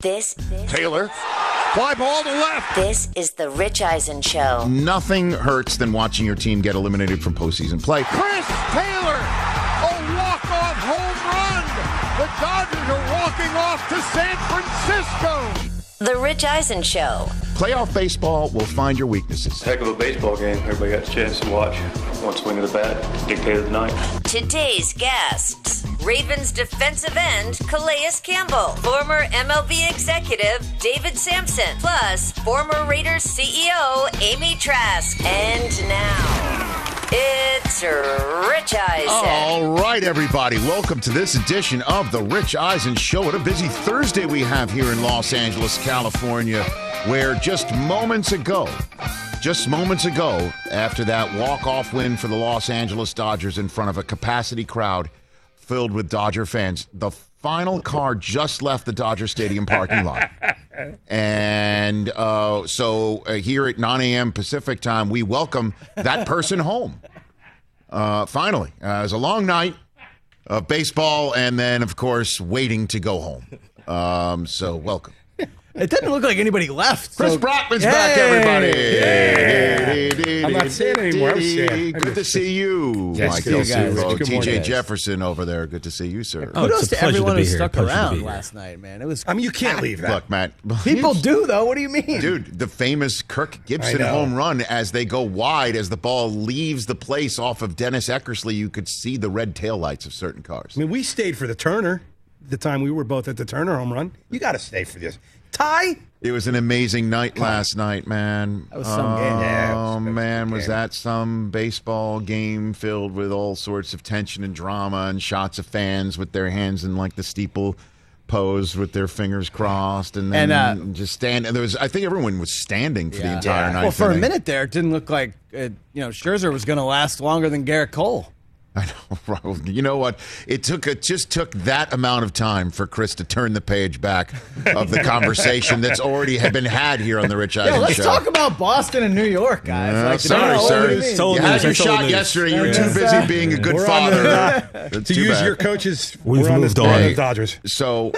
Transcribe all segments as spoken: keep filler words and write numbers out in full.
This, this Taylor, fly ball to left. This is the Rich Eisen Show. Nothing hurts than watching your team get eliminated from postseason play. Chris Taylor, a walk-off home run. The Dodgers are walking off to San Francisco. The Rich Eisen Show. Playoff baseball will find your weaknesses. Heck of a baseball game. Everybody got a chance to watch. One swing of the bat dictated the night. Today's guests. Ravens defensive end Calais Campbell. Former M L B executive David Sampson. Plus, former Raiders C E O Amy Trask. And now, it's Rich Eisen. All right, everybody. Welcome to this edition of the Rich Eisen Show. What a busy Thursday we have here in Los Angeles, California, where just moments ago, just moments ago, after that walk-off win for the Los Angeles Dodgers in front of a capacity crowd filled with Dodger fans, the final car just left the Dodger Stadium parking lot. And uh, so uh, here at nine a.m. Pacific time, we welcome that person home. Uh, finally. Uh, it was a long night of baseball and then, of course, waiting to go home. Um, so welcome. It doesn't look like anybody left. Chris so, Brockman's hey, back, everybody. Hey, yeah. Yeah. I'm not sad anymore. I'm sad. Good to see you, Michael. T J Jefferson over there. Good to see you, sir. Oh, kudos to everyone who stuck around last night, man. It was. I mean, you can't leave that. Look, Matt. People do, though. What do you mean? Dude, the famous Kirk Gibson home run as they go wide, as the ball leaves the place off of Dennis Eckersley, you could see the red taillights of certain cars. I mean, we stayed for the Turner. The time we were both at the Turner home run. You got to stay for this. Ty? It was an amazing night last night, man. That was some game. Oh, yeah, was man, game. Was that some baseball game filled with all sorts of tension and drama and shots of fans with their hands in, like, the steeple pose with their fingers crossed and then and, uh, just stand. There was, I think everyone was standing for yeah. the entire yeah. night. Well, for a minute there, it didn't look like it, you know, Scherzer was going to last longer than Garrett Cole. I know. You know what? It took it just took that amount of time for Chris to turn the page back of the conversation that's already had been had here on the Rich Eisen Show. Let's talk about Boston and New York, guys. Uh, like, sorry, no, sir. You, told you had your shot news. yesterday. You were yeah. too busy being a good we're father the, to use bad. your coaches. We've we're moved on, on. Hey, the Dodgers. So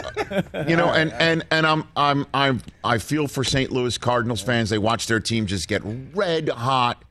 you know, and and and I'm I'm I'm I feel for Saint Louis Cardinals fans. They watch their team just get red hot.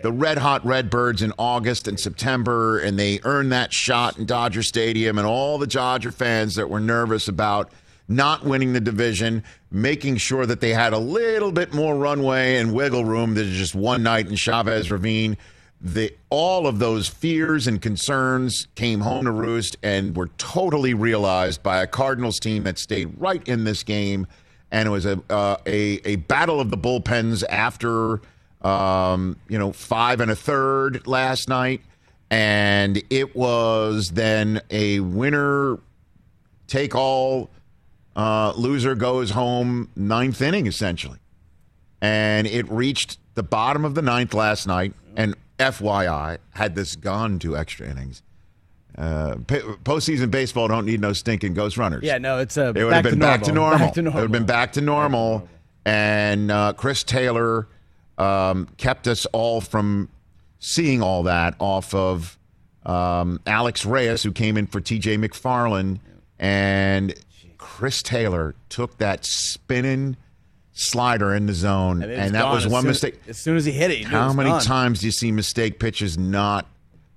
The red-hot Redbirds in August and September, and they earned that shot in Dodger Stadium, and all the Dodger fans that were nervous about not winning the division, making sure that they had a little bit more runway and wiggle room than just one night in Chavez Ravine. The, all of those fears and concerns came home to roost and were totally realized by a Cardinals team that stayed right in this game, and it was a uh, a, a battle of the bullpens after – Um, you know, five and a third last night, and it was then a winner take all, uh, loser goes home ninth inning essentially, and it reached the bottom of the ninth last night. And F Y I, had this gone to extra innings, uh, postseason baseball don't need no stinking ghost runners. Yeah, no, it's a. It would have been back to normal. Back to normal. It would have been back to normal, and uh, Chris Taylor. Um, kept us all from seeing all that off of um, Alex Reyes, who came in for T J McFarland, and Chris Taylor took that spinning slider in the zone, and, and that was one mistake. As soon as he hit it, how many times do you see mistake pitches not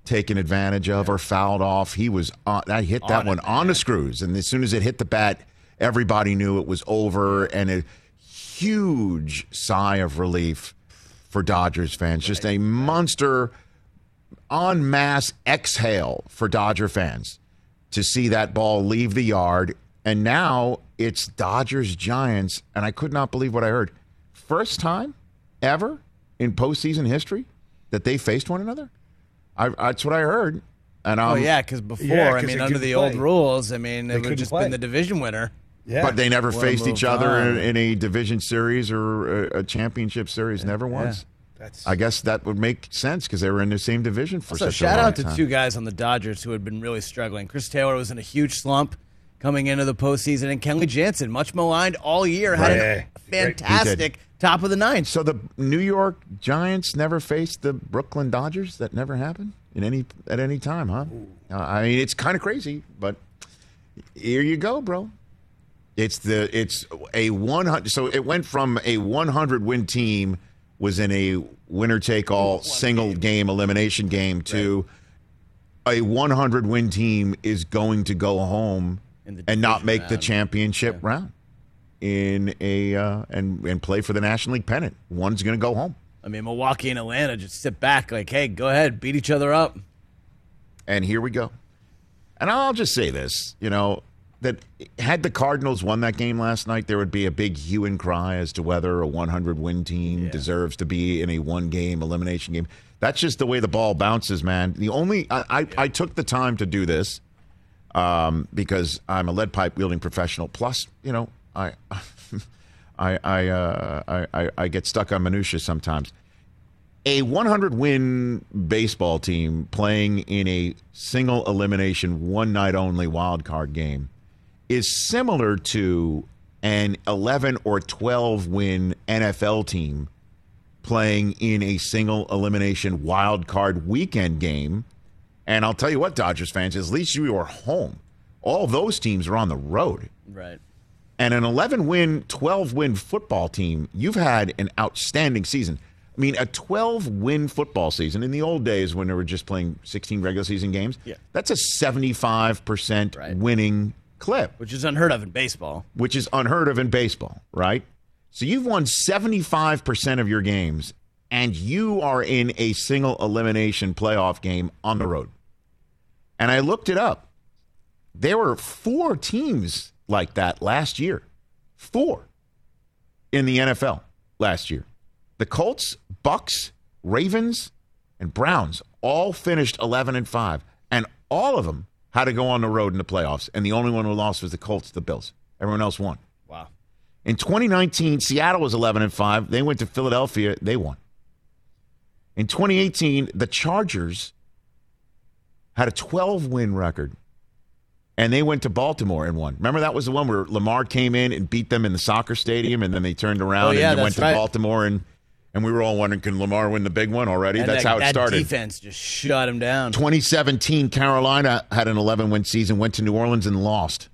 taken advantage of or fouled off? He was on, I hit that one on the screws, and as soon as it hit the bat, everybody knew it was over, and a huge sigh of relief. For Dodgers fans, just a monster en masse exhale for Dodger fans to see that ball leave the yard. And now it's Dodgers Giants, and I could not believe what I heard. First time ever in postseason history that they faced one another. I, that's what I heard. And I'm, oh yeah, because before, yeah, I mean, under the play. old rules, I mean, they it would have just play. been the division winner. Yeah, but they never what faced each other on. in a division series or a championship series. Yeah. Never once. Yeah. That's... I guess that would make sense because they were in the same division for also, such a long time. Shout out to two guys on the Dodgers who had been really struggling. Chris Taylor was in a huge slump coming into the postseason, and Kenley Jansen, much maligned all year, had right. a fantastic top of the ninth. So the New York Giants never faced the Brooklyn Dodgers? That never happened in any at any time, huh? Uh, I mean, it's kind of crazy, but here you go, bro. It's the it's a one hundred. So it went from a one hundred win team was in a winner take all One single game. game elimination game to right. a one hundred win team is going to go home and not make round. the championship yeah. round in a uh, and and play for the National League pennant. One's going to go home. I mean, Milwaukee and Atlanta just sit back like, hey, go ahead, beat each other up. And here we go. And I'll just say this, you know. That had the Cardinals won that game last night, there would be a big hue and cry as to whether a one hundred win team yeah. deserves to be in a one-game elimination game. That's just the way the ball bounces, man. The only I, I, yeah. I took the time to do this um, because I'm a lead pipe wielding professional. Plus, you know, I I I, uh, I I get stuck on minutia sometimes. A one hundred win baseball team playing in a single elimination, one night only wild card game is similar to an eleven or twelve win N F L team playing in a single elimination wild card weekend game. And I'll tell you what, Dodgers fans, at least you are home. All those teams are on the road. Right. And an eleven win, twelve win football team, you've had an outstanding season. I mean, a twelve win football season, in the old days when they were just playing sixteen regular season games, yeah. that's a seventy-five percent right. winning clip. Which is unheard of in baseball. Which is unheard of in baseball, right? So you've won seventy-five percent of your games, and you are in a single elimination playoff game on the road. And I looked it up. There were four teams like that last year. Four in the N F L last year. The Colts, Bucks, Ravens, and Browns all finished eleven and five, and all of them had to go on the road in the playoffs, and the only one who lost was the Colts, the Bills. Everyone else won. Wow. In twenty nineteen, Seattle was eleven and five. They went to Philadelphia. They won. In twenty eighteen, the Chargers had a twelve win record, and they went to Baltimore and won. Remember, that was the one where Lamar came in and beat them in the soccer stadium, and then they turned around oh, yeah, and they went to right. Baltimore, and and we were all wondering, can Lamar win the big one already? And That's that, how it that started. That defense just shut him down. twenty seventeen, Carolina had an eleven win season, went to New Orleans and lost.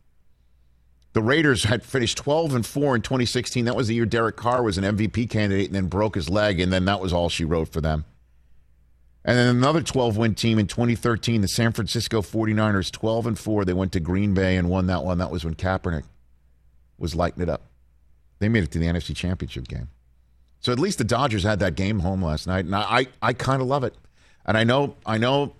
The Raiders had finished twelve and four in twenty sixteen. That was the year Derek Carr was an M V P candidate and then broke his leg, and then that was all she wrote for them. And then another twelve win team in twenty thirteen, the San Francisco forty-niners, twelve and four. They went to Green Bay and won that one. That was when Kaepernick was lighting it up. They made it to the N F C Championship game. So at least the Dodgers had that game home last night, and I, I, I kind of love it. And I know I know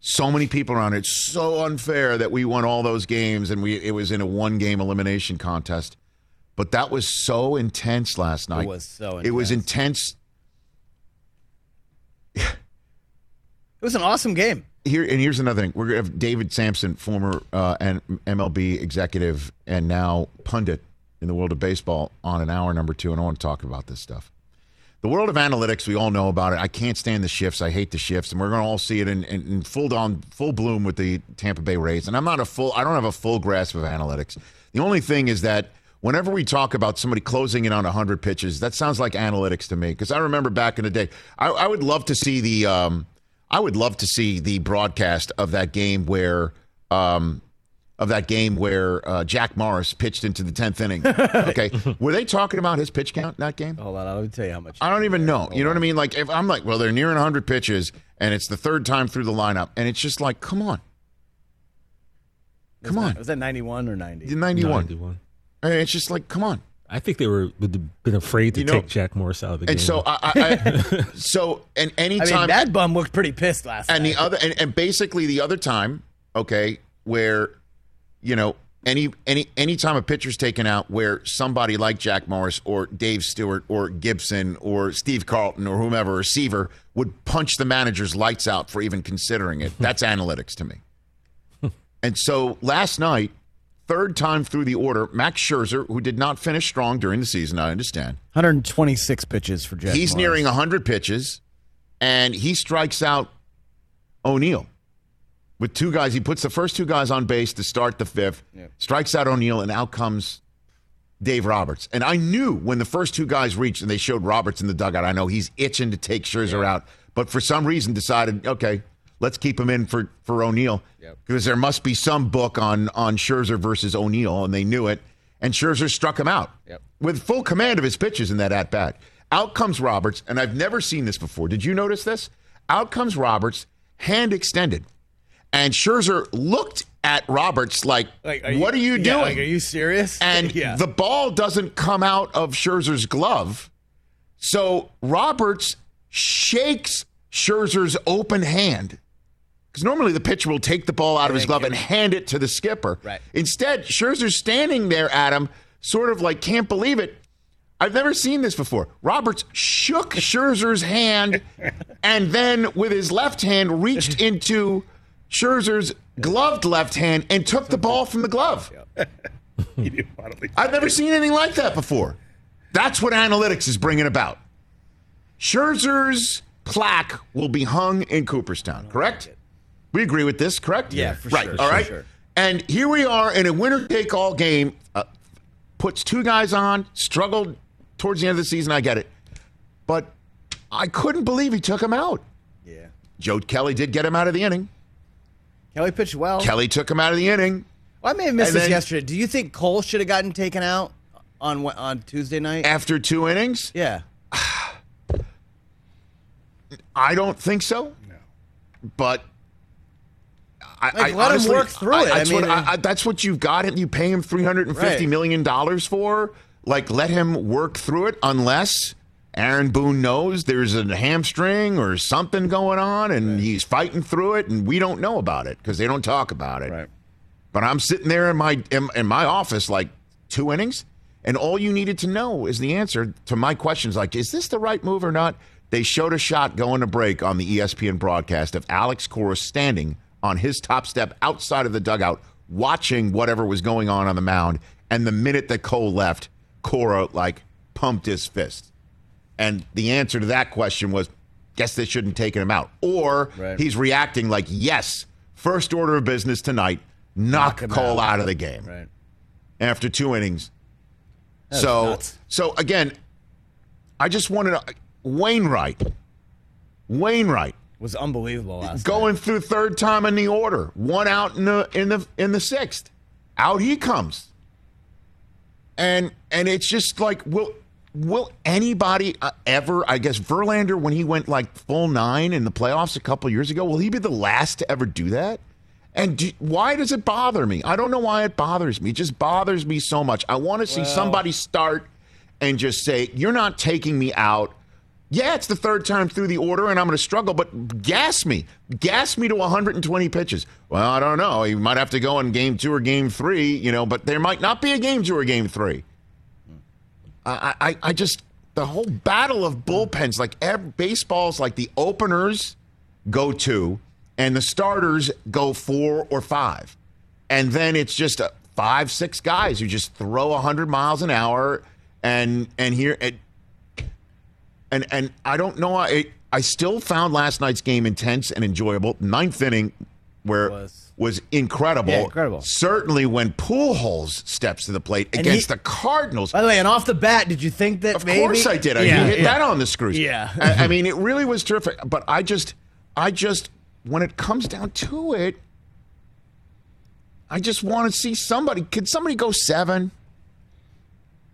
so many people around it. It's so unfair that we won all those games, and we it was in a one-game elimination contest. But that was so intense last night. It was so intense. It was intense. It was an awesome game. Here and here's another thing. We're going to have David Sampson, former uh, and M L B executive and now pundit in the world of baseball on an hour number two, and I want to talk about this stuff. The world of analytics, we all know about it. I can't stand the shifts. I hate the shifts, and we're going to all see it in, in, in full down, full bloom with the Tampa Bay Rays. And I'm not a full. I don't have a full grasp of analytics. The only thing is that whenever we talk about somebody closing in on one hundred pitches, that sounds like analytics to me. Because I remember back in the day, I, I would love to see the. Um, I would love to see the broadcast of that game where. Um, of that game where uh, Jack Morris pitched into the tenth inning. Okay. Were they talking about his pitch count in that game? Hold on. I'll tell you how much. I don't even know. You know what I mean? Like, if I'm like, well, they're nearing one hundred pitches, and it's the third time through the lineup, and it's just like, come on. Come was on. That, was that ninety-one or ninety? ninety-one. ninety-one. And it's just like, come on. I think they were been afraid to you know, take Jack Morris out of the game. And so, I, I, I so and any time. I mean, that bum looked pretty pissed last and night. The other, and, and basically the other time, okay, where – you know, any any any time a pitcher's taken out where somebody like Jack Morris or Dave Stewart or Gibson or Steve Carlton or whomever or Seaver would punch the manager's lights out for even considering it. That's analytics to me. And so last night, Third time through the order, Max Scherzer, who did not finish strong during the season, I understand. one hundred twenty-six pitches for Jack Morris. He's nearing one hundred pitches, and he strikes out O'Neill with two guys. He puts the first two guys on base to start the fifth, yep. strikes out O'Neill, and out comes Dave Roberts. And I knew when the first two guys reached and they showed Roberts in the dugout, I know he's itching to take Scherzer yeah. out, but for some reason decided, okay, let's keep him in for, for O'Neill because yep. there must be some book on, on Scherzer versus O'Neill, and they knew it. And Scherzer struck him out yep. with full command of his pitches in that at-bat. Out comes Roberts, and I've never seen this before. Did you notice this? Out comes Roberts, hand extended. And Scherzer looked at Roberts like, like are what you, are you doing? Yeah, like, are you serious? And yeah. the ball doesn't come out of Scherzer's glove. So Roberts shakes Scherzer's open hand. Because normally the pitcher will take the ball out of his glove and hand it to the skipper. Right. Instead, Scherzer's standing there at him, sort of like, can't believe it. I've never seen this before. Roberts shook Scherzer's hand and then with his left hand reached into Scherzer's gloved left hand and took the ball from the glove. I've never seen anything like that before. That's what analytics is bringing about. Scherzer's plaque will be hung in Cooperstown, correct? We agree with this, correct? Yeah, for right. sure. Right, all right. Sure. And here we are in a winner-take-all game. Uh, puts two guys on, struggled towards the end of the season. I get it. But I couldn't believe he took him out. Yeah. Joe Kelly did get him out of the inning. Kelly pitched well. Kelly took him out of the inning. Well, I may have missed and this then, yesterday. Do you think Cole should have gotten taken out on on Tuesday night? After two innings? Yeah. I don't think so. No. But I, like, I let honestly, him work through I, it. That's, I mean, what, I, that's what you've got him. You pay him three hundred fifty right. million dollars for. Like, let him work through it unless Aaron Boone knows there's a hamstring or something going on and right. he's fighting through it and we don't know about it because they don't talk about it. Right. But I'm sitting there in my in, in my office like two innings and all you needed to know is the answer to my questions like, is this the right move or not? They showed a shot going to break on the E S P N broadcast of Alex Cora standing on his top step outside of the dugout watching whatever was going on on the mound. And the minute that Cole left, Cora like pumped his fist. And the answer to that question was, guess they shouldn't take him out. Or right. he's reacting like, yes, first order of business tonight, knock, knock Cole out. out of the game right. after two innings. That so, nuts. so again, I just wanted to, Wainwright, Wainwright was unbelievable last going night. Through third time in the order, one out in the in the in the sixth, out he comes. And and it's just like, well. Will anybody uh, ever, I guess, Verlander, when he went like full nine in the playoffs a couple years ago, will he be the last to ever do that? And do, why does it bother me? I don't know why it bothers me. It just bothers me so much. I want to see well, somebody start and just say, you're not taking me out. Yeah, it's the third time through the order, and I'm going to struggle, but gas me. Gas me to one hundred twenty pitches. Well, I don't know. You might have to go in game two or game three, you know, but there might not be a game two or game three. I, I, I just, the whole battle of bullpens, like every, baseball's like the openers go two and the starters go four or five. And then it's just a, five, six guys who just throw one hundred miles an hour and and here. And and, and I don't know. I, I still found last night's game intense and enjoyable. Ninth inning where was. was incredible. Yeah, incredible. Certainly when Pujols steps to the plate and against he, the Cardinals. By the way, and off the bat, did you think that of maybe? Of course I did. I yeah, hit yeah. that on the screws. Yeah. I, I mean, it really was terrific. But I just, I just, when it comes down to it, I just want to see somebody. Could somebody go seven?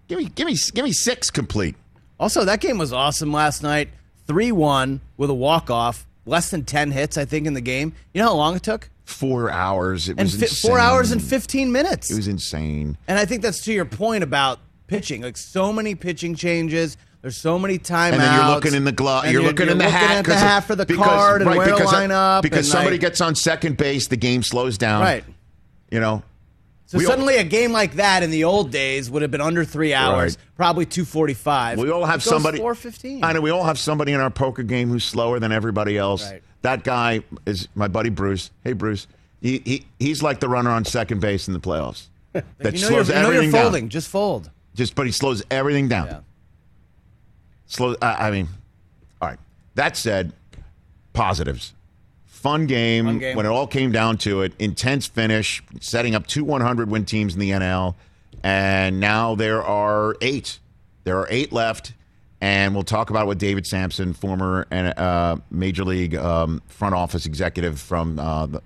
Give me, give me, give me six complete. Also, that game was awesome last night. three one with a walk-off. Less than ten hits, I think, in the game. You know how long it took? Four hours. It and was insane. Four hours and fifteen minutes. It was insane. And I think that's to your point about pitching. Like, so many pitching changes. There's so many timeouts. And then you're looking in the glove. You're, you're looking you're in the looking hat. At the hat for the because, card and right, where to line up. Because somebody like, gets on second base, the game slows down. Right. You know? So we suddenly all, a game like that in the old days would have been under three hours, right. probably two forty-five. We all have somebody. four fifteen. I know we all have somebody in our poker game who's slower than everybody else. Right. That guy is my buddy Bruce. Hey Bruce, he he he's like the runner on second base in the playoffs. that you know slows you're, you everything know you're folding. Down. Just fold. Just, but he slows everything down. Yeah. Slow. Uh, I mean, all right. That said, positives. Fun game, Fun game when it all came down to it. Intense finish, setting up two one hundred win teams in the N L, and now there are eight. There are eight left, and we'll talk about it with David Sampson, former uh, Major League um, front office executive from uh, the,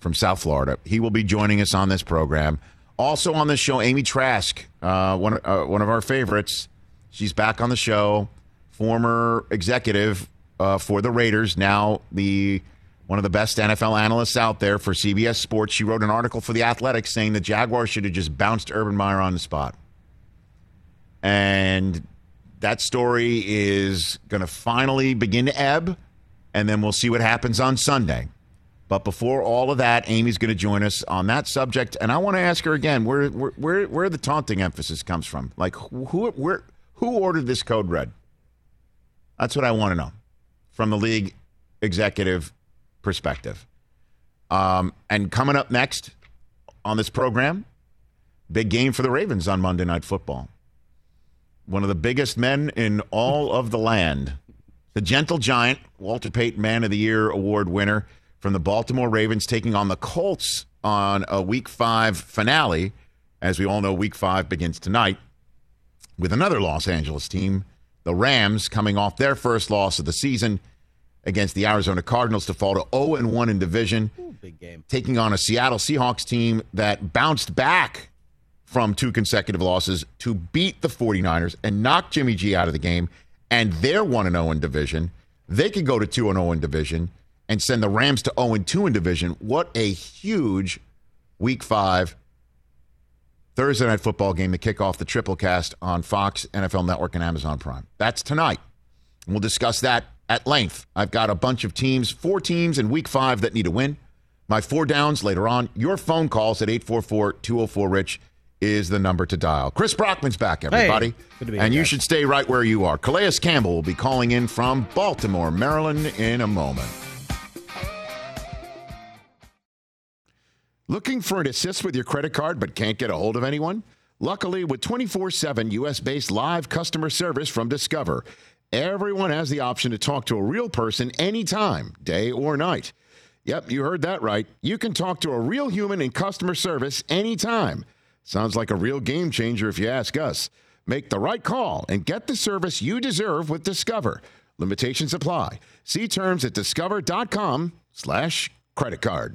from South Florida. He will be joining us on this program. Also on this show, Amy Trask, uh, one uh, one of our favorites. She's back on the show, former executive uh, for the Raiders, now the one of the best N F L analysts out there for C B S Sports. She wrote an article for The Athletic saying the Jaguars should have just bounced Urban Meyer on the spot. And that story is going to finally begin to ebb, and then we'll see what happens on Sunday. But before all of that, Amy's going to join us on that subject. And I want to ask her again, where where where the taunting emphasis comes from. Like, who where, who ordered this code red? That's what I want to know from the league executive perspective. Um, and coming up next on this program, big game for the Ravens on Monday Night Football. One of the biggest men in all of the land. The gentle giant, Walter Payton Man of the Year award winner from the Baltimore Ravens, taking on the Colts on a Week five finale. As we all know, Week five begins tonight with another Los Angeles team, the Rams, coming off their first loss of the season against the Arizona Cardinals to fall to oh and one in division. Ooh, big game. Taking on a Seattle Seahawks team that bounced back from two consecutive losses to beat the forty-niners and knock Jimmy G out of the game, and they're one and oh in division. They could go to two and oh in division and send the Rams to oh and two in division. What a huge Week five Thursday Night Football game to kick off the triple cast on Fox, N F L Network, and Amazon Prime. That's tonight. We'll discuss that at length. I've got a bunch of teams, four teams in Week five that need a win. My four downs later on. Your phone calls at eight four four, two oh four, RICH. Is the number to dial. Chris Brockman's back, everybody. Hey, good to be and here, you guys should stay right where you are. Calais Campbell will be calling in from Baltimore, Maryland, in a moment. Looking for an assist with your credit card but can't get a hold of anyone? Luckily, with twenty-four seven U S-based live customer service from Discover, everyone has the option to talk to a real person anytime, day or night. Yep, you heard that right. You can talk to a real human in customer service anytime. Sounds like a real game changer if you ask us. Make the right call and get the service you deserve with Discover. Limitations apply. See terms at discover.com slash credit card.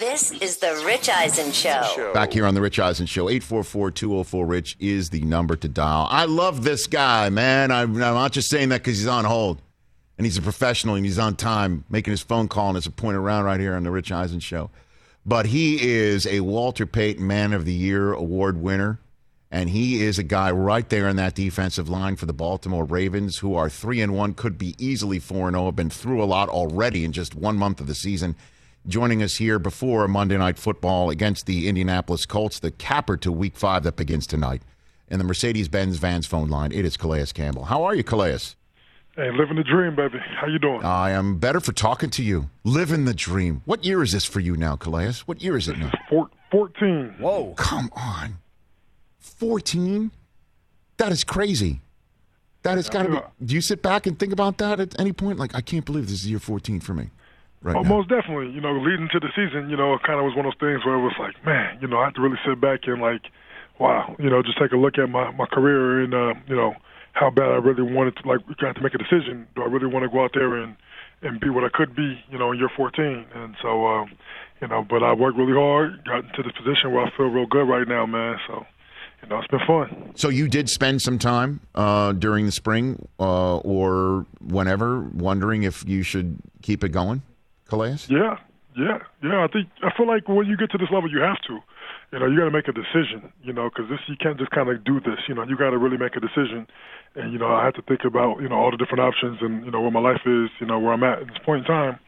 This is the Rich Eisen Show. Back here on the Rich Eisen Show, eight four four, two oh four, RICH is the number to dial. I love this guy, man. I, I'm not just saying that because he's on hold, and he's a professional, and he's on time, making his phone call, and it's a point around right here on the Rich Eisen Show. But he is a Walter Payton Man of the Year award winner, and he is a guy right there in that defensive line for the Baltimore Ravens, who are three and one, could be easily four and oh, have been through a lot already in just one month of the season. Joining us here before Monday Night Football against the Indianapolis Colts, the capper to Week five that begins tonight. And the Mercedes-Benz Vans phone line, it is Calais Campbell. How are you, Calais? Hey, living the dream, baby. How you doing? I am better for talking to you. Living the dream. What year is this for you now, Calais? What year is it now? Four, fourteen. Whoa. Come on. fourteen? That is crazy. That has got to be. Do you sit back and think about that at any point? Like, I can't believe this is year fourteen for me. Right oh, now. Most definitely. You know, leading to the season, you know, it kind of was one of those things where it was like, man, you know, I have to really sit back and like, wow, you know, just take a look at my, my career and, uh, you know, how bad I really wanted to, like, I had to make a decision. Do I really want to go out there and, and be what I could be, you know, in year fourteen? And so, um, you know, but I worked really hard, got into this position where I feel real good right now, man. So, you know, it's been fun. So you did spend some time uh, during the spring uh, or whenever wondering if you should keep it going? Calais? Yeah, yeah, yeah. I think I feel like when you get to this level, you have to. you know, you got to make a decision, you know, because this, you can't just kind of do this, you know, you got to really make a decision. And, you know, I had to think about, you know, all the different options and, you know, where my life is, you know, where I'm at at this point in time,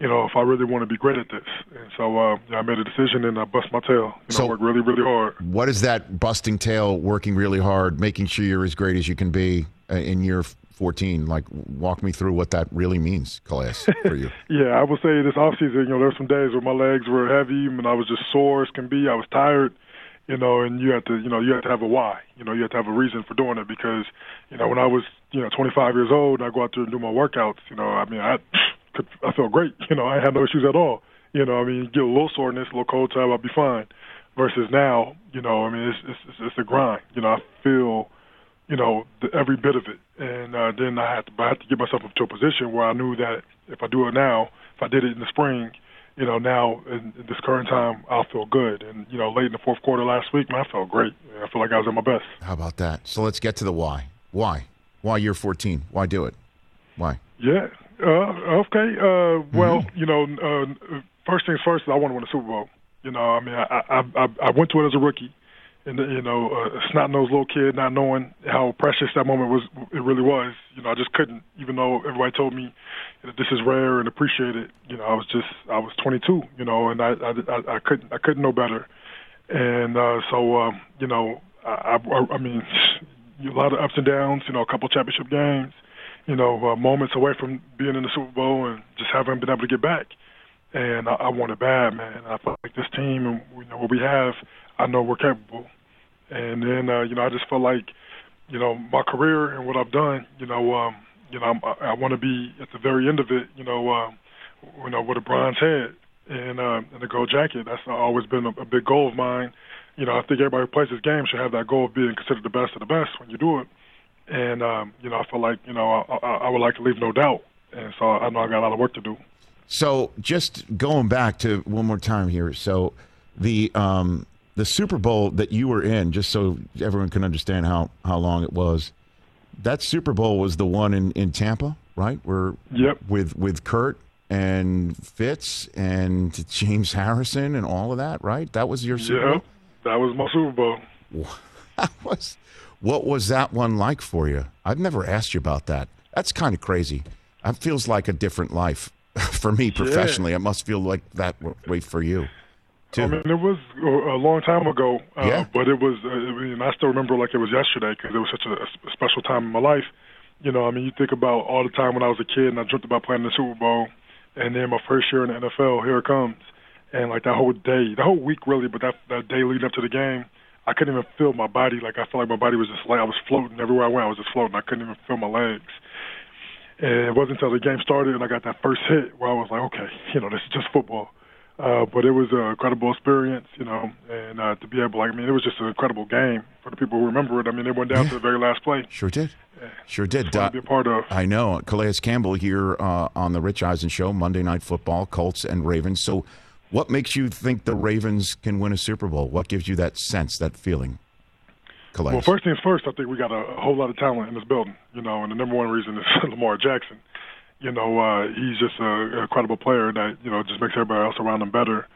you know, if I really want to be great at this. And so uh, yeah, I made a decision and I bust my tail. You know, so I worked really, really hard. What is that busting tail, working really hard, making sure you're as great as you can be in your fourteen, like, walk me through what that really means, Calais, for you. Yeah, I would say this offseason, you know, there were some days where my legs were heavy and I was just sore as can be. I was tired, you know, and you had to, you know, you had to have a why. You know, you had to have a reason for doing it because, you know, when I was, you know, twenty-five years old and I go out there and do my workouts, you know, I mean, I could, I felt great. You know, I had no issues at all. You know, I mean, you get a little soreness, a little cold time, I'll be fine. Versus now, you know, I mean, it's it's, it's a grind. You know, I feel, you know, the, every bit of it. And uh, then I had to, I had to get myself up to a position where I knew that if I do it now, if I did it in the spring, you know, now in, in this current time, I'll feel good. And, you know, late in the fourth quarter last week, man, I felt great. I feel like I was at my best. How about that? So let's get to the why. Why? Why year fourteen? Why do it? Why? Yeah. Uh, okay. Uh, well, mm-hmm. you know, uh, first things first, I want to win the Super Bowl. You know, I mean, I I, I, I went to it as a rookie. And, you know, a snot-nosed little kid, not knowing how precious that moment was, it really was. You know, I just couldn't, even though everybody told me that this is rare and appreciate it. You know, I was just, I was twenty-two, you know, and I, I, I couldn't, I couldn't know better. And uh, so, um, you know, I, I, I mean, a lot of ups and downs. You know, a couple of championship games. You know, uh, moments away from being in the Super Bowl and just haven't been able to get back. And I, I want it bad, man. I felt like this team and, you know, what we have, I know we're capable. And then, uh, you know, I just felt like, you know, my career and what I've done, you know, um, you know, I'm, I, I want to be at the very end of it, you know, um, you know, with a bronze head and uh, and a gold jacket. That's always been a, a big goal of mine. You know, I think everybody who plays this game should have that goal of being considered the best of the best when you do it. And um, you know, I feel like, you know, I, I, I would like to leave no doubt. And so I know I got a lot of work to do. So just going back to one more time here. So the um. The Super Bowl that you were in, just so everyone can understand how, how long it was, that Super Bowl was the one in, in Tampa, right? Where, yep. With with Kurt and Fitz and James Harrison and all of that, right? That was your Super yep. Bowl? That was my Super Bowl. What was, what was that one like for you? I've never asked you about that. That's kind of crazy. That feels like a different life for me professionally. Yeah. It must feel like that way for you. Too. I mean, it was a long time ago, uh, yeah. but it was, uh, I mean, I still remember like it was yesterday because it was such a, a special time in my life. You know, I mean, you think about all the time when I was a kid and I dreamt about playing in the Super Bowl, and then my first year in the N F L, here it comes. And like that whole day, the whole week really, but that, that day leading up to the game, I couldn't even feel my body. Like I felt like my body was just like, I was floating everywhere I went. I was just floating. I couldn't even feel my legs. And it wasn't until the game started and I got that first hit where I was like, okay, you know, this is just football. Uh, but it was an incredible experience, you know, and uh, to be able, like, I mean, it was just an incredible game for the people who remember it. I mean, they went down yeah. to the very last play. Sure did. Yeah. Sure did. It's fun uh, to be a part of. I know. Calais Campbell here uh, on the Rich Eisen Show, Monday Night Football, Colts and Ravens. So what makes you think the Ravens can win a Super Bowl? What gives you that sense, that feeling, Calais? Well, first things first, I think we got a whole lot of talent in this building, you know, and the number one reason is Lamar Jackson. You know, uh, he's just a, an incredible player that, you know, just makes everybody else around him better.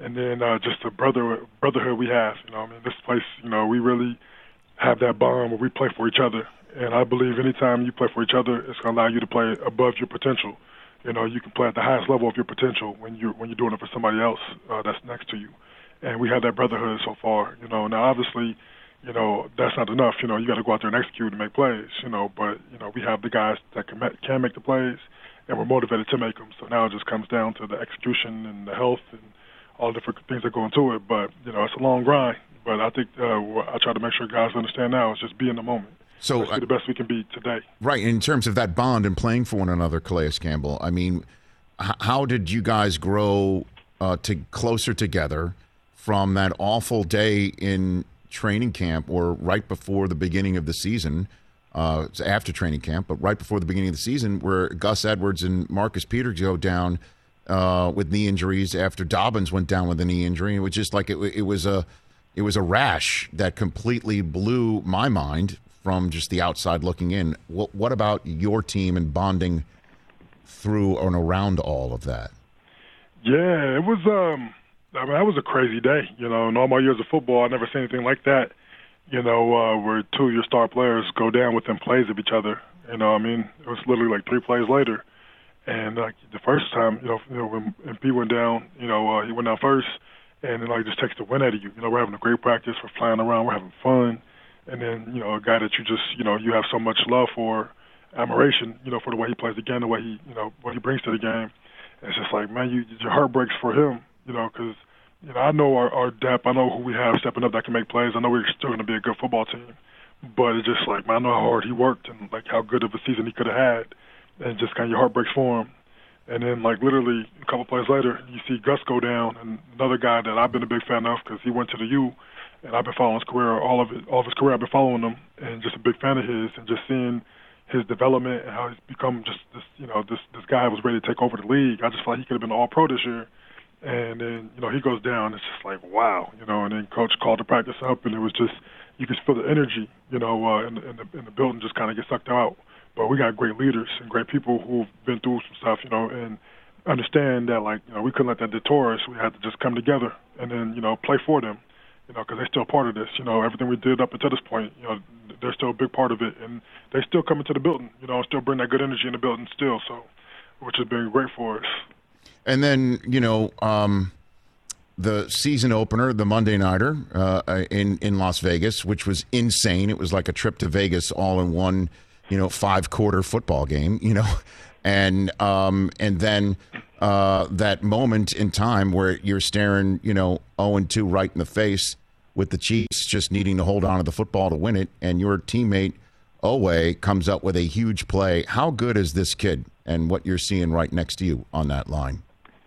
And then uh, just the brother, brotherhood we have. You know, I mean, this place, you know, we really have that bond where we play for each other. And I believe anytime you play for each other, it's going to allow you to play above your potential. You know, you can play at the highest level of your potential when you're, when you're doing it for somebody else uh, that's next to you. And we have that brotherhood so far. You know, now obviously, you know, that's not enough. You know, you got to go out there and execute and make plays, you know. But, you know, we have the guys that can make, can make the plays, and we're motivated to make them. So now it just comes down to the execution and the health and all the different things that go into it. But, you know, it's a long grind. But I think uh, what I try to make sure guys understand now is just be in the moment. So let's be the best we can be today. Right. In terms of that bond and playing for one another, Calais Campbell, I mean, h- how did you guys grow uh, to closer together from that awful day in training camp, or right before the beginning of the season, uh, it's after training camp, but right before the beginning of the season, where Gus Edwards and Marcus Peters go down uh, with knee injuries after Dobbins went down with a knee injury. It was just like it, it was a it was a rash that completely blew my mind from just the outside looking in. What, what about your team and bonding through and around all of that? Yeah, it was. Um, I mean, that was a crazy day. You know, in all my years of football, I never seen anything like that. You know, uh, where two of your star players go down within plays of each other. You know, I mean, it was literally like three plays later. And like the first time, you know, you know when M P went down, you know, uh, he went down first, and then like just takes the win out of you. You know, we're having a great practice, we're flying around, we're having fun, and then you know a guy that you just, you know, you have so much love for, admiration, you know, for the way he plays the game, the way he, you know, what he brings to the game. And it's just like, man, you, your heart breaks for him, you know, because you know I know our, our depth, I know who we have stepping up that can make plays. I know we're still going to be a good football team, but it's just like, man, I know how hard he worked and like how good of a season he could have had. And just kind of your heart breaks for him. And then, like, literally a couple plays later, you see Gus go down, and another guy that I've been a big fan of because he went to the U, and I've been following his career, all of it, all of his career I've been following him, and just a big fan of his, and just seeing his development and how he's become just this, you know, this this guy was ready to take over the league. I just feel like he could have been all-pro this year. And then, you know, he goes down. It's just like, wow, you know, and then coach called the practice up, and it was just, you could feel the energy, you know, uh, in, in, the, in the building just kind of get sucked out. But we got great leaders and great people who've been through some stuff, you know, and understand that, like, you know, we couldn't let that deter us. We had to just come together and then, you know, play for them, you know, because they're still part of this. You know, everything we did up until this point, you know, they're still a big part of it. And they still come into the building, you know, and still bring that good energy in the building still, so, which has been great for us. And then, you know, um, the season opener, the Monday Nighter uh, in, in Las Vegas, which was insane. It was like a trip to Vegas all in one, you know, five-quarter football game, you know, and um, and then uh, that moment in time where you're staring, you know, oh and two right in the face with the Chiefs just needing to hold on to the football to win it, and your teammate, Owe, comes up with a huge play. How good is this kid and what you're seeing right next to you on that line,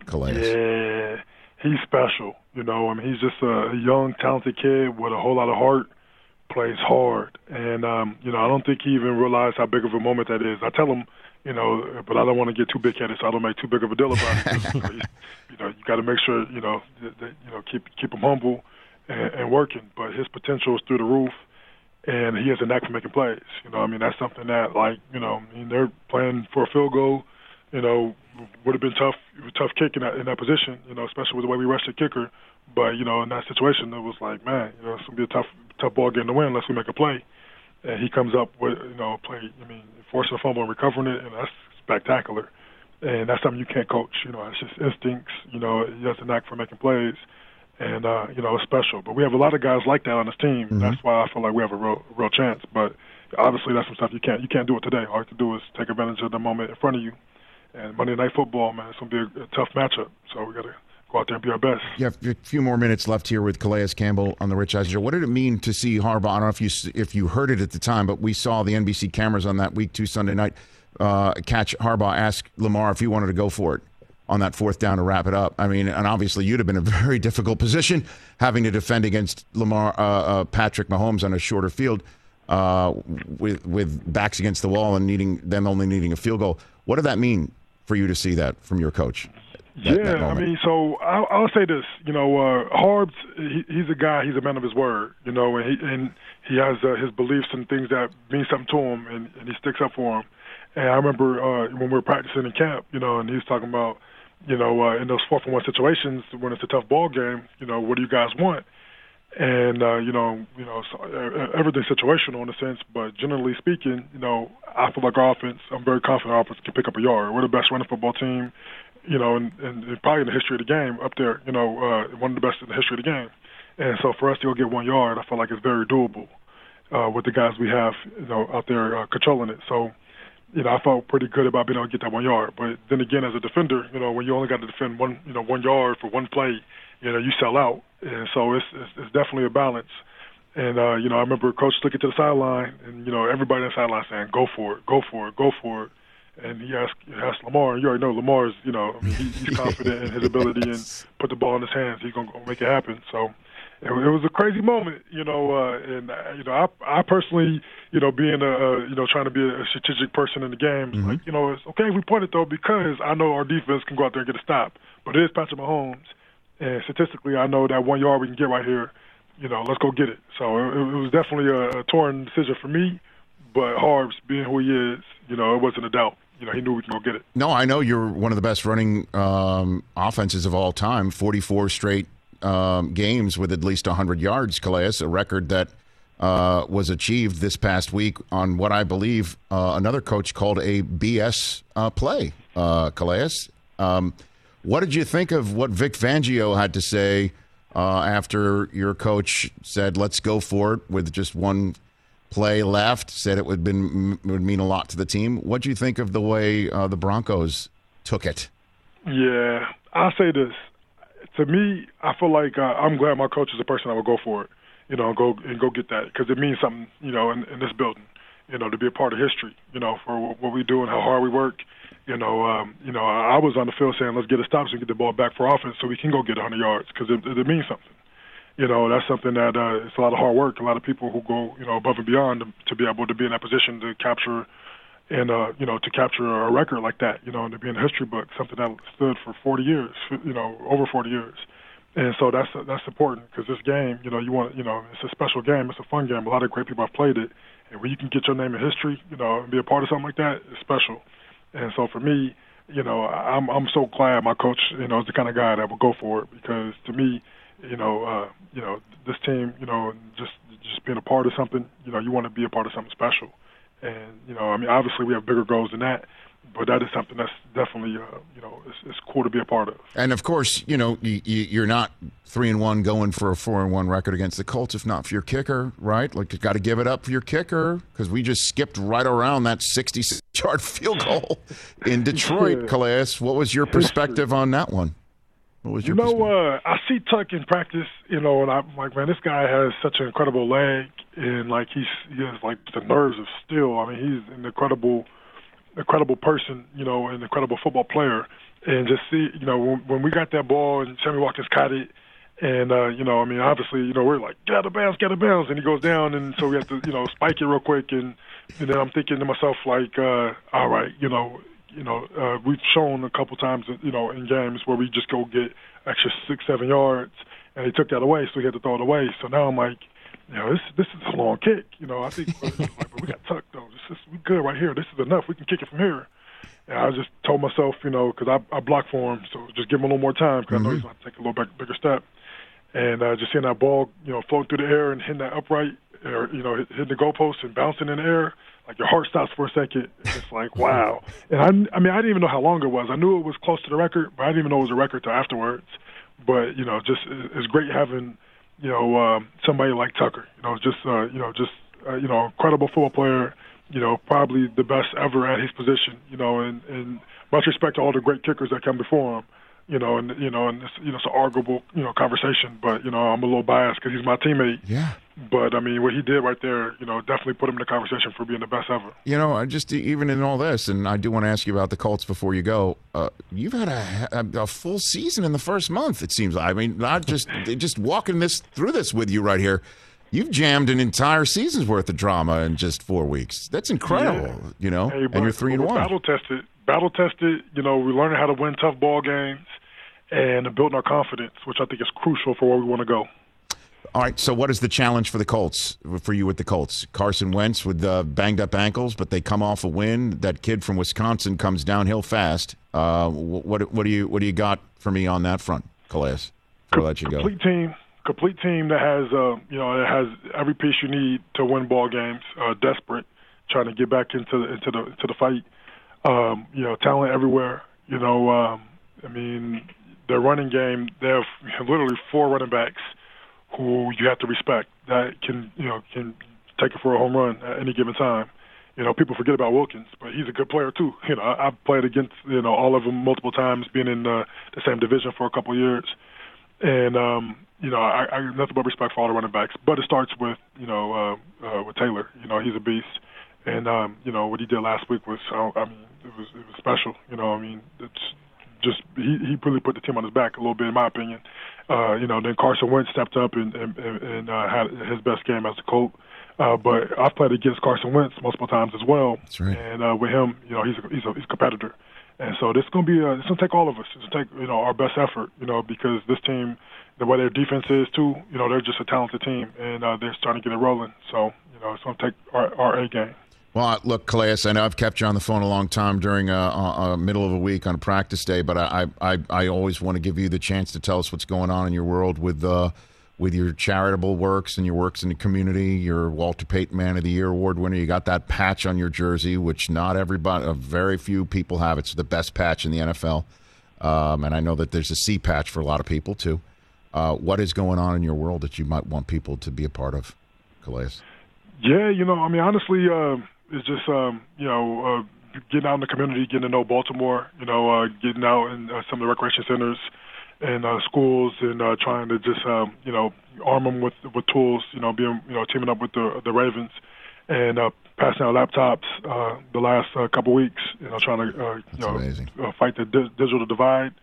Calais? Yeah, he's special, you know. I mean, he's just a young, talented kid with a whole lot of heart. Plays hard, and um, you know, I don't think he even realized how big of a moment that is. I tell him, you know, but I don't want to get too big-headed, so I don't make too big of a deal about it. you, know, you, you know, you got to make sure, you know, that, that, you know, keep keep him humble and, and working. But his potential is through the roof, and he has a knack for making plays. You know, I mean, that's something that, like, you know, I mean, they're playing for a field goal. You know, would have been tough, tough kick in that, in that position. You know, especially with the way we rushed the kicker. But, you know, in that situation, it was like, man, you know, it's going to be a tough tough ball game to win unless we make a play. And he comes up with, you know, a play, I mean, forcing a fumble and recovering it, and that's spectacular. And that's something you can't coach. You know, it's just instincts. You know, he has a knack for making plays. And, uh, you know, it's special. But we have a lot of guys like that on this team. Mm-hmm. That's why I feel like we have a real, real chance. But obviously that's some stuff you can't, you can't do it today. All you have to do is take advantage of the moment in front of you. And Monday Night Football, man, it's going to be a, a tough matchup. So we got to go out there and be our best. You have a few more minutes left here with Calais Campbell on the Rich Eisen Show. What did it mean to see Harbaugh? I don't know if you if you heard it at the time, but we saw the N B C cameras on that week two Sunday night uh, catch Harbaugh ask Lamar if he wanted to go for it on that fourth down to wrap it up. I mean, and obviously you'd have been in a very difficult position having to defend against Lamar uh, uh, Patrick Mahomes on a shorter field uh, with with backs against the wall and needing them only needing a field goal. What did that mean for you to see that from your coach? That, yeah, that I mean, so I'll, I'll say this. You know, uh, Harbs, he, he's a guy, he's a man of his word, you know, and he, and he has uh, his beliefs and things that mean something to him, and, and he sticks up for them. And I remember uh, when we were practicing in camp, you know, and he was talking about, you know, uh, in those fourth and one situations when it's a tough ball game, you know, what do you guys want? And, uh, you know, you know, so, uh, everything's situational in a sense, but generally speaking, you know, I feel like our offense, I'm very confident our offense can pick up a yard. We're the best running football team, you know, and, and probably in the history of the game up there, you know, uh, one of the best in the history of the game. And so for us to go get one yard, I feel like it's very doable uh, with the guys we have, you know, out there uh, controlling it. So, you know, I felt pretty good about being able to get that one yard. But then again, as a defender, you know, when you only got to defend one, you know, one yard for one play, you know, you sell out. And so it's, it's, it's definitely a balance. And, uh, you know, I remember Coach looking to the sideline and, you know, everybody on the sideline saying, go for it, go for it, go for it. And he asked, he asked Lamar, and you already know Lamar's, you know, I mean, he, he's confident in his ability yes. and put the ball in his hands. He's going to make it happen. So it, it was a crazy moment, you know, uh, and, uh, you know, I I personally, you know, being a, uh, you know, trying to be a strategic person in the game, mm-hmm. like, you know, it's okay if we point it, though, because I know our defense can go out there and get a stop. But it is Patrick Mahomes. And statistically, I know that one yard we can get right here, you know, let's go get it. So it, it was definitely a, a torn decision for me, but Harbs, being who he is, you know, it wasn't a doubt. You know, he knew we can go get it. No, I know you're one of the best running um, offenses of all time, forty-four straight um, games with at least one hundred yards, Calais, a record that uh, was achieved this past week on what I believe uh, another coach called a B S uh, play, uh, Calais. Um, what did you think of what Vic Fangio had to say uh, after your coach said, let's go for it with just one play left, said it would been would mean a lot to the team? What do you think of the way uh, the Broncos took it? Yeah, I'll say this. To me, I feel like uh, I'm glad my coach is the person that would go for it, you know, go and go get that, because it means something, you know, in, in this building, you know, to be a part of history, you know, for what we do and how hard we work. You know, um, you know, I was on the field saying, let's get a stop so we can get the ball back for offense so we can go get one hundred yards, because it, it means something. You know, that's something that uh, it's a lot of hard work, a lot of people who go, you know, above and beyond to, to be able to be in that position to capture and, uh, you know, to capture a record like that, you know, and to be in the history book, something that stood for forty years, you know, over forty years. And so that's that's important, because this game, you know, you want, you know, it's a special game. It's a fun game. A lot of great people have played it. And when you can get your name in history, you know, and be a part of something like that, it's special. And so for me, you know, I'm I'm so glad my coach, you know, is the kind of guy that would go for it, because to me, you know, uh, you know, this team, you know, just just being a part of something, you know, you want to be a part of something special. And, you know, I mean, obviously we have bigger goals than that, but that is something that's definitely, uh, you know, it's, it's cool to be a part of. And, of course, you know, you, you're not three and one going for a four and one record against the Colts if not for your kicker, right? Like, you got to give it up for your kicker, because we just skipped right around that sixty-six-yard field goal in Detroit, yeah. Calais. What was your perspective on that one? What was your you know, uh, I see Tuck in practice, you know, and I'm like, man, this guy has such an incredible leg, and, like, he's, he has, like, the nerves of steel. I mean, he's an incredible, incredible person, you know, an incredible football player. And just see, you know, when, when we got that ball and Sammy Watkins caught it, and, uh, you know, I mean, obviously, you know, we're like, get out of bounds, get out of bounds, and he goes down, and so we have to, you know, spike it real quick. And, and then I'm thinking to myself, like, uh, all right, you know, You know, uh, we've shown a couple times, you know, in games where we just go get extra six, seven yards, and he took that away, so he had to throw it away. So now I'm like, you know, this this is a long kick. You know, I think like, but we got tucked, though. This is, we're good right here. This is enough. We can kick it from here. And I just told myself, you know, because I, I blocked for him, so just give him a little more time, because mm-hmm. I know he's going to take a little bit, bigger step. And uh, just seeing that ball, you know, float through the air and hitting that upright, or, you know, hitting the goalpost and bouncing in the air, like your heart stops for a second. It's like, wow. And I, I mean, I didn't even know how long it was. I knew it was close to the record, but I didn't even know it was a record till afterwards. But, you know, just it's great having, you know, um, somebody like Tucker. You know, just uh, you know, just uh, you know, incredible football player. You know, probably the best ever at his position. You know, and, and much respect to all the great kickers that come before him. You know, and you know, and it's, you know, it's an arguable, you know, conversation. But you know, I'm a little biased because he's my teammate. Yeah. But I mean, what he did right there, you know, definitely put him in the conversation for being the best ever. You know, I just even in all this, and I do want to ask you about the Colts before you go. Uh, you've had a, a full season in the first month. It seems. I mean, not just just walking this through this with you right here. You've jammed an entire season's worth of drama in just four weeks. That's incredible. Yeah. You know, hey, and you're three and one. Battle tested. Battle tested, you know, we're learning how to win tough ball games and building our confidence, which I think is crucial for where we want to go. All right, so what is the challenge for the Colts, for you with the Colts? Carson Wentz with uh, banged-up ankles, but they come off a win. That kid from Wisconsin comes downhill fast. Uh, what what do you what do you got for me on that front, Calais? I'll let you go. Complete team, complete team that has uh, you know that has every piece you need to win ball games. Uh, desperate, trying to get back into the, into the into the fight. Um, you know, talent everywhere. You know, um, I mean, their running game, they have literally four running backs who you have to respect that can, you know, can take it for a home run at any given time. You know, people forget about Wilkins, but he's a good player too. You know, I, I've played against, you know, all of them multiple times, being in the, the same division for a couple of years. And, um, you know, I, I have nothing but respect for all the running backs. But it starts with, you know, uh, uh, with Taylor. You know, he's a beast. And, um, you know, what he did last week was, I mean, it was it was special. You know, I mean, it's just he, he really put the team on his back a little bit, in my opinion. Uh, you know, then Carson Wentz stepped up and, and, and uh, had his best game as a Colt. Uh, but I've played against Carson Wentz multiple times as well. That's right. And uh, with him, you know, he's a, he's, a, he's a competitor. And so this is going to be a, it's going to take all of us. It's going to take, you know, our best effort, you know, because this team, the way their defense is too, you know, they're just a talented team, and uh, they're starting to get it rolling. So, you know, it's going to take our, our A game. Well, look, Calais, I know I've kept you on the phone a long time during a, a, a middle of a week on a practice day, but I, I, I always want to give you the chance to tell us what's going on in your world with uh, with your charitable works and your works in the community. Your Walter Payton Man of the Year award winner. You got that patch on your jersey, which not everybody, uh, very few people have. It's the best patch in the N F L, um, and I know that there's a C patch for a lot of people too. Uh, what is going on in your world that you might want people to be a part of, Calais? Yeah, you know, I mean, honestly. Uh... It's just, um, you know, uh, getting out in the community, getting to know Baltimore, you know, uh, getting out in uh, some of the recreation centers and uh, schools and uh, trying to just, um, you know, arm them with, with tools, you know, being, you know, teaming up with the, the Ravens and uh, passing out laptops uh, the last uh, couple weeks, you know, trying to uh, you know, uh, fight the di- digital divide.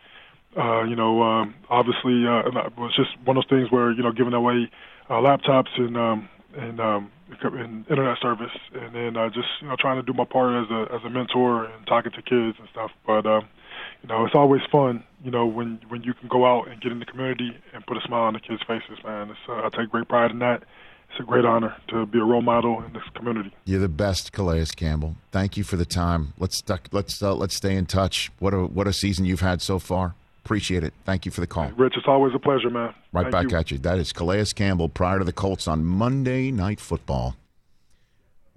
Uh, you know, um, obviously, uh, it's just one of those things where, you know, giving away uh, laptops and, um, and, um, and internet service, and then uh, just you know trying to do my part as a as a mentor and talking to kids and stuff. But um, you know it's always fun, you know when when you can go out and get in the community and put a smile on the kids' faces, man. It's, uh, I take great pride in that. It's a great honor to be a role model in this community. You're the best, Calais Campbell. Thank you for the time. Let's let's uh, let's stay in touch. What a what a season you've had so far. Appreciate it. Thank you for the call. Hey, Rich, it's always a pleasure, man. Right Thank back you. at you. That is Calais Campbell prior to the Colts on Monday Night Football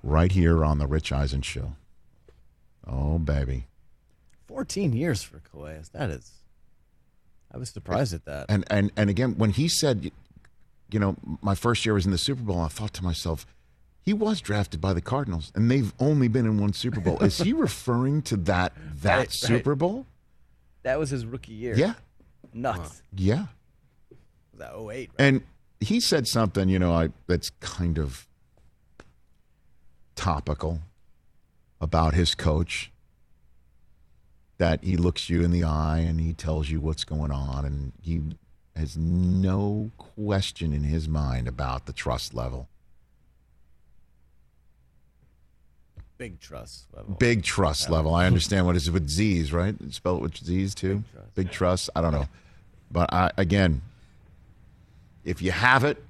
right here on the Rich Eisen Show. Oh, baby. fourteen years for Calais. That is – I was surprised it, at that. And, and, and, again, when he said, you know, my first year was in the Super Bowl, I thought to myself, he was drafted by the Cardinals, and they've only been in one Super Bowl. Is he referring to that that right, Super right. Bowl? That was his rookie year. Yeah. Nuts. Uh, yeah. Was that oh eight, right? And he said something, you know, I that's kind of topical about his coach, that he looks you in the eye and he tells you what's going on, and he has no question in his mind about the trust level. Big trust level. Big trust yeah. level. I understand what it is with Z's, right? Spell it with Z's, too. Big trust. Big trust. I don't know. But, I, again, if you have it,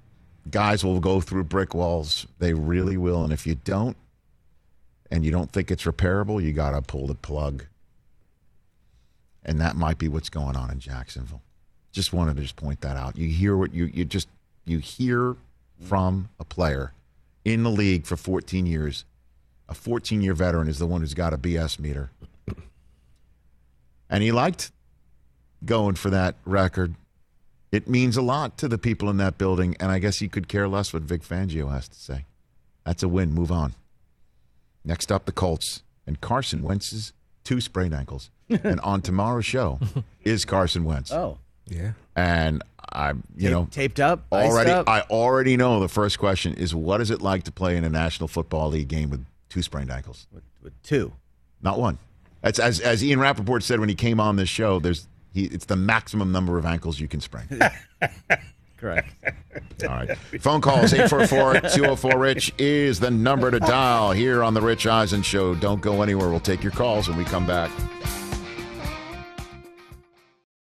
guys will go through brick walls. They really will. And if you don't, and you don't think it's repairable, you got to pull the plug. And that might be what's going on in Jacksonville. Just wanted to just point that out. You hear what you, you just, you hear from a player in the league for fourteen years. A fourteen-year veteran is the one who's got a B S meter. And he liked going for that record. It means a lot to the people in that building, and I guess he could care less what Vic Fangio has to say. That's a win. Move on. Next up, the Colts and Carson Wentz's two sprained ankles. And on tomorrow's show is Carson Wentz. Oh, yeah. And I, you Tape, know, taped up. Already, up. I already know the first question is, what is it like to play in a National Football League game with two sprained ankles? With, with two, not one. That's as as Ian Rappaport said when he came on this show. There's he. It's the maximum number of ankles you can sprain. Correct. All right. Phone calls eight four four, two oh four, RICH is the number to dial here on the Rich Eisen Show. Don't go anywhere. We'll take your calls when we come back.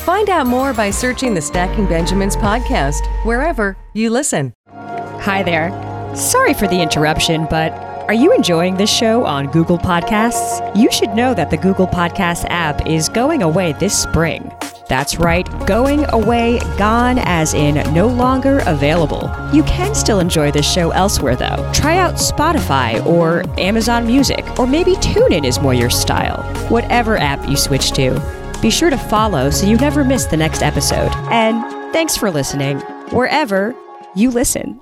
Find out more by searching the Stacking Benjamins podcast wherever you listen. Hi there. Sorry for the interruption, but are you enjoying this show on Google Podcasts? You should know that the Google Podcasts app is going away this spring. That's right, going away, gone as in no longer available. You can still enjoy this show elsewhere, though. Try out Spotify or Amazon Music, or maybe TuneIn is more your style. Whatever app you switch to, be sure to follow so you never miss the next episode. And thanks for listening, wherever you listen.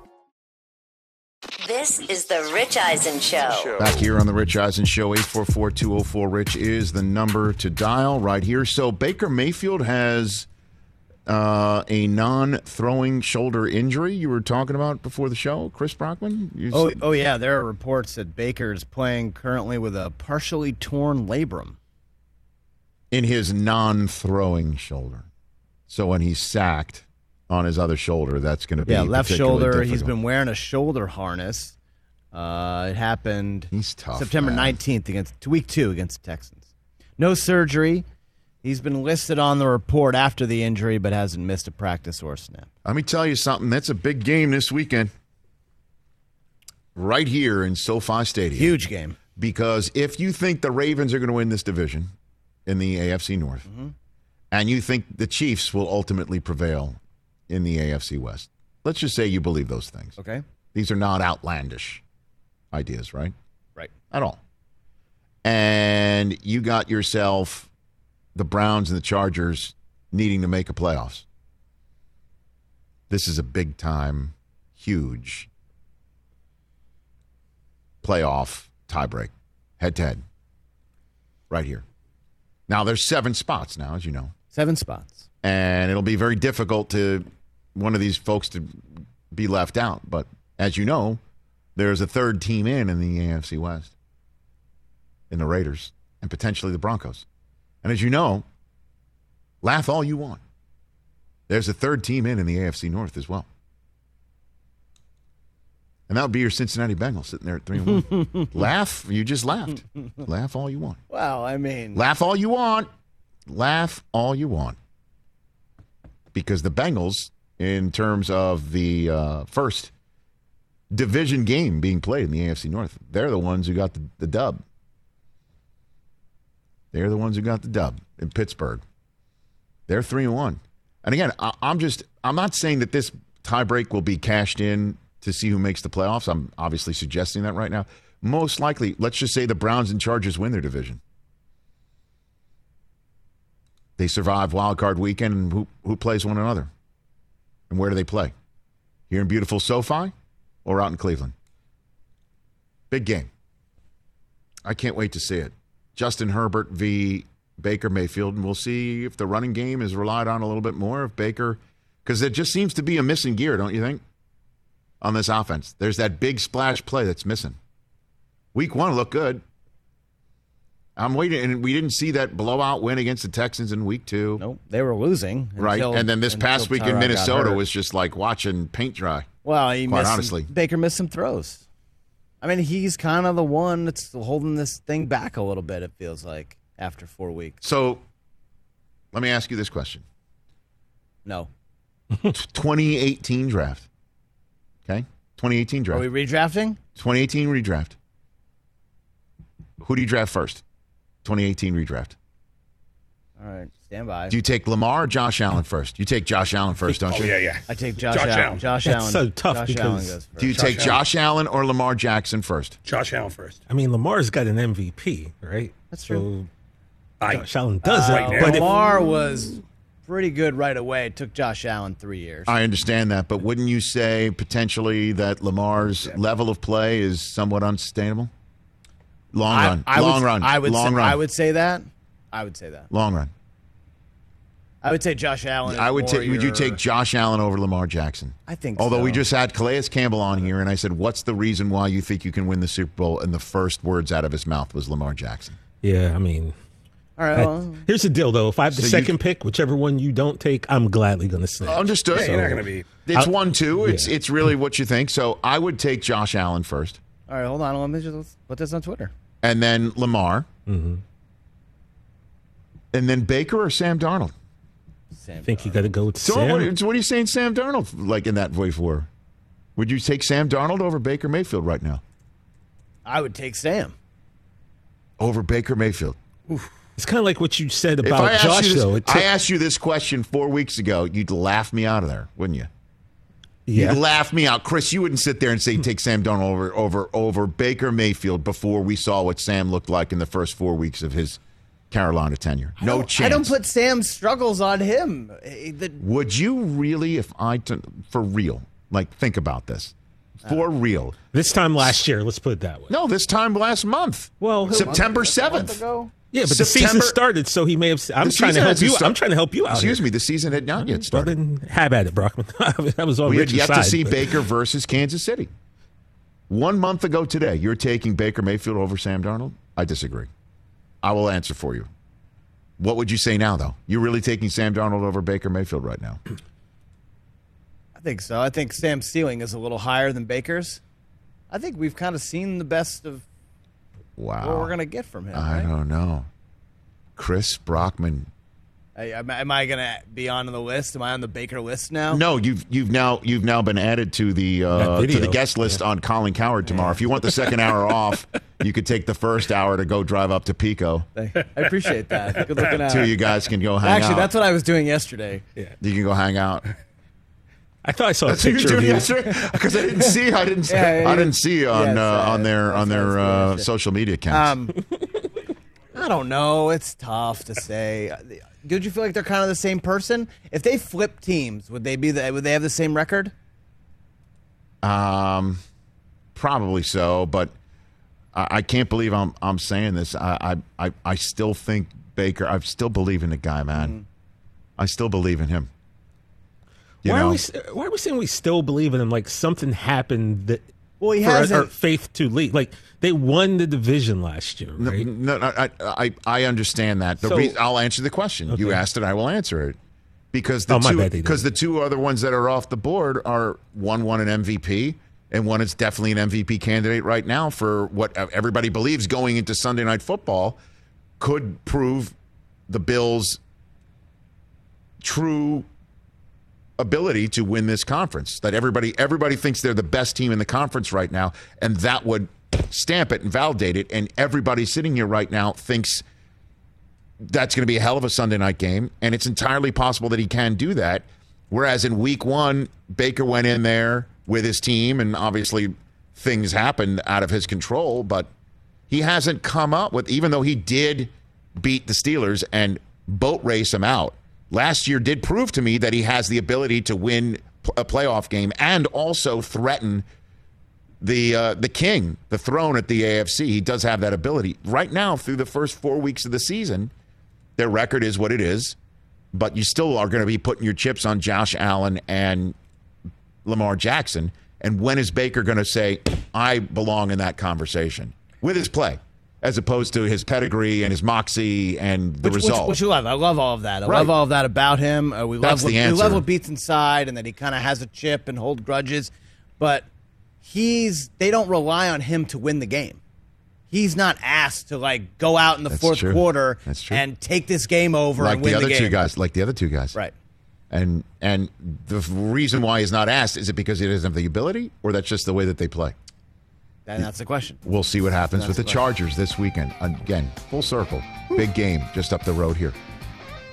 This is The Rich Eisen Show. Back here on The Rich Eisen Show, eight four four, two oh four, RICH is the number to dial right here. So Baker Mayfield has uh, a non-throwing shoulder injury you were talking about before the show. Chris Brockman? You oh, said- oh, yeah. There are reports that Baker is playing currently with a partially torn labrum. in his non-throwing shoulder. So when he's sacked on his other shoulder, that's going to be yeah, left shoulder. Difficult. He's been wearing a shoulder harness. Uh, it happened he's tough, September nineteenth against week two against the Texans. No surgery. He's been listed on the report after the injury, but hasn't missed a practice or a snap. Let me tell you something. That's a big game this weekend. Right here in SoFi Stadium. Huge game. Because if you think the Ravens are going to win this division in the A F C North, mm-hmm. and you think the Chiefs will ultimately prevail in the A F C West, let's just say you believe those things. Okay. These are not outlandish ideas, right? Right. At all. And you got yourself the Browns and the Chargers needing to make a playoffs. This is a big-time, huge playoff tiebreak, head-to-head, right here. Now, there's seven spots now, as you know. Seven spots. And it'll be very difficult to one of these folks to be left out. But as you know, there's a third team in in the A F C West, in the Raiders, and potentially the Broncos. And as you know, laugh all you want. There's a third team in in the A F C North as well. And that would be your Cincinnati Bengals sitting there at three and one. Laugh. You just laughed. Laugh all you want. Well, I mean. Laugh all you want. Laugh all you want. Because the Bengals, in terms of the uh, first division game being played in the A F C North, they're the ones who got the, the dub. They're the ones who got the dub in Pittsburgh. They're three and one. And again, I, I'm just I'm not saying that this tiebreak will be cashed in to see who makes the playoffs. I'm obviously suggesting that right now. Most likely, let's just say the Browns and Chargers win their division. They survive Wild Card Weekend, and who who plays one another, and where do they play? Here in beautiful SoFi. Or out in Cleveland. Big game. I can't wait to see it. Justin Herbert v. Baker Mayfield, and we'll see if the running game is relied on a little bit more. If Baker, because there just seems to be a missing gear, don't you think, on this offense? There's that big splash play that's missing. Week one looked good. I'm waiting, and we didn't see that blowout win against the Texans in week two. Nope, they were losing. Right, until, and then this past week in Minnesota was just like watching paint dry. Well, he quite missed honestly. Some, Baker missed some throws. I mean, he's kind of the one that's holding this thing back a little bit, it feels like, after four weeks. So, let me ask you this question. No. twenty eighteen draft. Okay? twenty eighteen draft. Are we redrafting? twenty eighteen redraft. Who do you draft first? twenty eighteen redraft. All right, stand by. Do you take Lamar or Josh Allen first? You take Josh Allen first, don't oh, you? Yeah, yeah. I take Josh, Josh Allen. Allen. Josh That's Allen. So tough Josh because Allen goes first. Do you Josh take Allen. Josh Allen or Lamar Jackson first? Josh Allen first. I mean, Lamar's got an M V P, right? That's true. So I, Josh Allen doesn't. Uh, right now. But Lamar if, was pretty good right away. It took Josh Allen three years. I understand that, but wouldn't you say potentially that Lamar's yeah. level of play is somewhat unsustainable? Long I, run. I Long would, run. I would Long say, run. I would say that. I would say that. Long run. I would say Josh Allen. I would take. Would you take Josh Allen over Lamar Jackson? I think. Although so. We just had Calais Campbell on here, and I said, "What's the reason why you think you can win the Super Bowl?" And the first words out of his mouth was Lamar Jackson. Yeah, I mean, all right. Well, I, here's the deal, though. If I have the so second you, pick, whichever one you don't take, I'm gladly going to snitch. Understood. Yeah, so, you're not going to be. It's I'll, one two. Yeah. It's it's really what you think. So I would take Josh Allen first. All right, hold on. Let me just put this on Twitter. And then Lamar. Mm-hmm. And then Baker or Sam Darnold. Sam I think Darnold. You got to go with so Sam. What, what are you saying Sam Darnold like in that way for? Would you take Sam Darnold over Baker Mayfield right now? I would take Sam. Over Baker Mayfield. Oof. It's kind of like what you said about if Josh, this, though. It took... I asked you this question four weeks ago. You'd laugh me out of there, wouldn't you? Yeah. You'd laugh me out. Chris, you wouldn't sit there and say take Sam Darnold over, over, over Baker Mayfield before we saw what Sam looked like in the first four weeks of his Carolina tenure. No I chance. I don't put Sam's struggles on him. The- Would you really, if I, t- for real, like think about this, for uh, real. This time last year, let's put it that way. No, this time last month. Well, who, September seventh. Yeah, but September, the season started, so he may have. I'm trying to help you. Start. I'm trying to help you out. Excuse here. me, the season had not yet started. Well, then have at it, Brockman. I was on. We had yet side, to see but... Baker versus Kansas City. One month ago today, you're taking Baker Mayfield over Sam Darnold. I disagree. I will answer for you. What would you say now, though? You're really taking Sam Darnold over Baker Mayfield right now? I think so. I think Sam's ceiling is a little higher than Baker's. I think we've kind of seen the best of wow. what we're going to get from him. I right? don't know. Chris Brockman. Hey, am, am I going to be on the list? Am I on the Baker list now? No, you've you've now you've now been added to the uh, to the guest list yeah. on Colin Cowherd tomorrow. Yeah. If you want the second hour off, you could take the first hour to go drive up to Pico. I appreciate that. Good looking out. Two you guys can go hang Actually, out. Actually, that's what I was doing yesterday. Yeah. You can go hang out. I thought I saw a that's picture of you because I didn't see. I didn't. Yeah, yeah, I didn't see on yeah, uh, on their on their uh, social media accounts. Um, I don't know. It's tough to say. Did you feel like they're kind of the same person? If they flip teams, would they be the, would they have the same record? Um, probably so. But I, I can't believe I'm I'm saying this. I I I still think Baker. I still believe in the guy, man. Mm-hmm. I still believe in him. You why know? are we why are we saying we still believe in him? Like something happened that well, he has our faith to lead. Like they won the division last year, right? No, no I, I I understand that. The so, re- I'll answer the question. Okay. You asked it, I will answer it. Because the oh, two because the two other ones that are off the board are one won an M V P and one is definitely an M V P candidate right now for what everybody believes going into Sunday Night Football could prove the Bills' true ability to win this conference, that everybody everybody thinks they're the best team in the conference right now, and that would stamp it and validate it. And everybody sitting here right now thinks that's going to be a hell of a Sunday night game, and it's entirely possible that he can do that. Whereas in week one, Baker went in there with his team, and obviously things happened out of his control, but he hasn't come up with, even though he did beat the Steelers and boat race them out, last year did prove to me that he has the ability to win a playoff game and also threaten the uh, the king, the throne at the A F C. He does have that ability. Right now, through the first four weeks of the season, their record is what it is, but you still are going to be putting your chips on Josh Allen and Lamar Jackson. And when is Baker going to say, I belong in that conversation with his play, as opposed to his pedigree and his moxie and the which, result. Which, which you love. I love all of that. I right. love all of that about him. Uh, we, That's love what, the answer. we love what beats inside and that he kind of has a chip and hold grudges. But he's they don't rely on him to win the game. He's not asked to, like, go out in the That's fourth true. quarter and take this game over like and win the, other the game. Two guys, like the other two guys. Right. And and the reason why he's not asked, is it because he doesn't have the ability, or that's just the way that they play? And that's the question. We'll see what happens that's with the, the Chargers this weekend. Again, full circle. Big game just up the road here.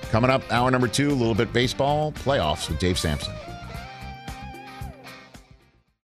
Coming up, hour number two, a little bit baseball playoffs with Dave Sampson.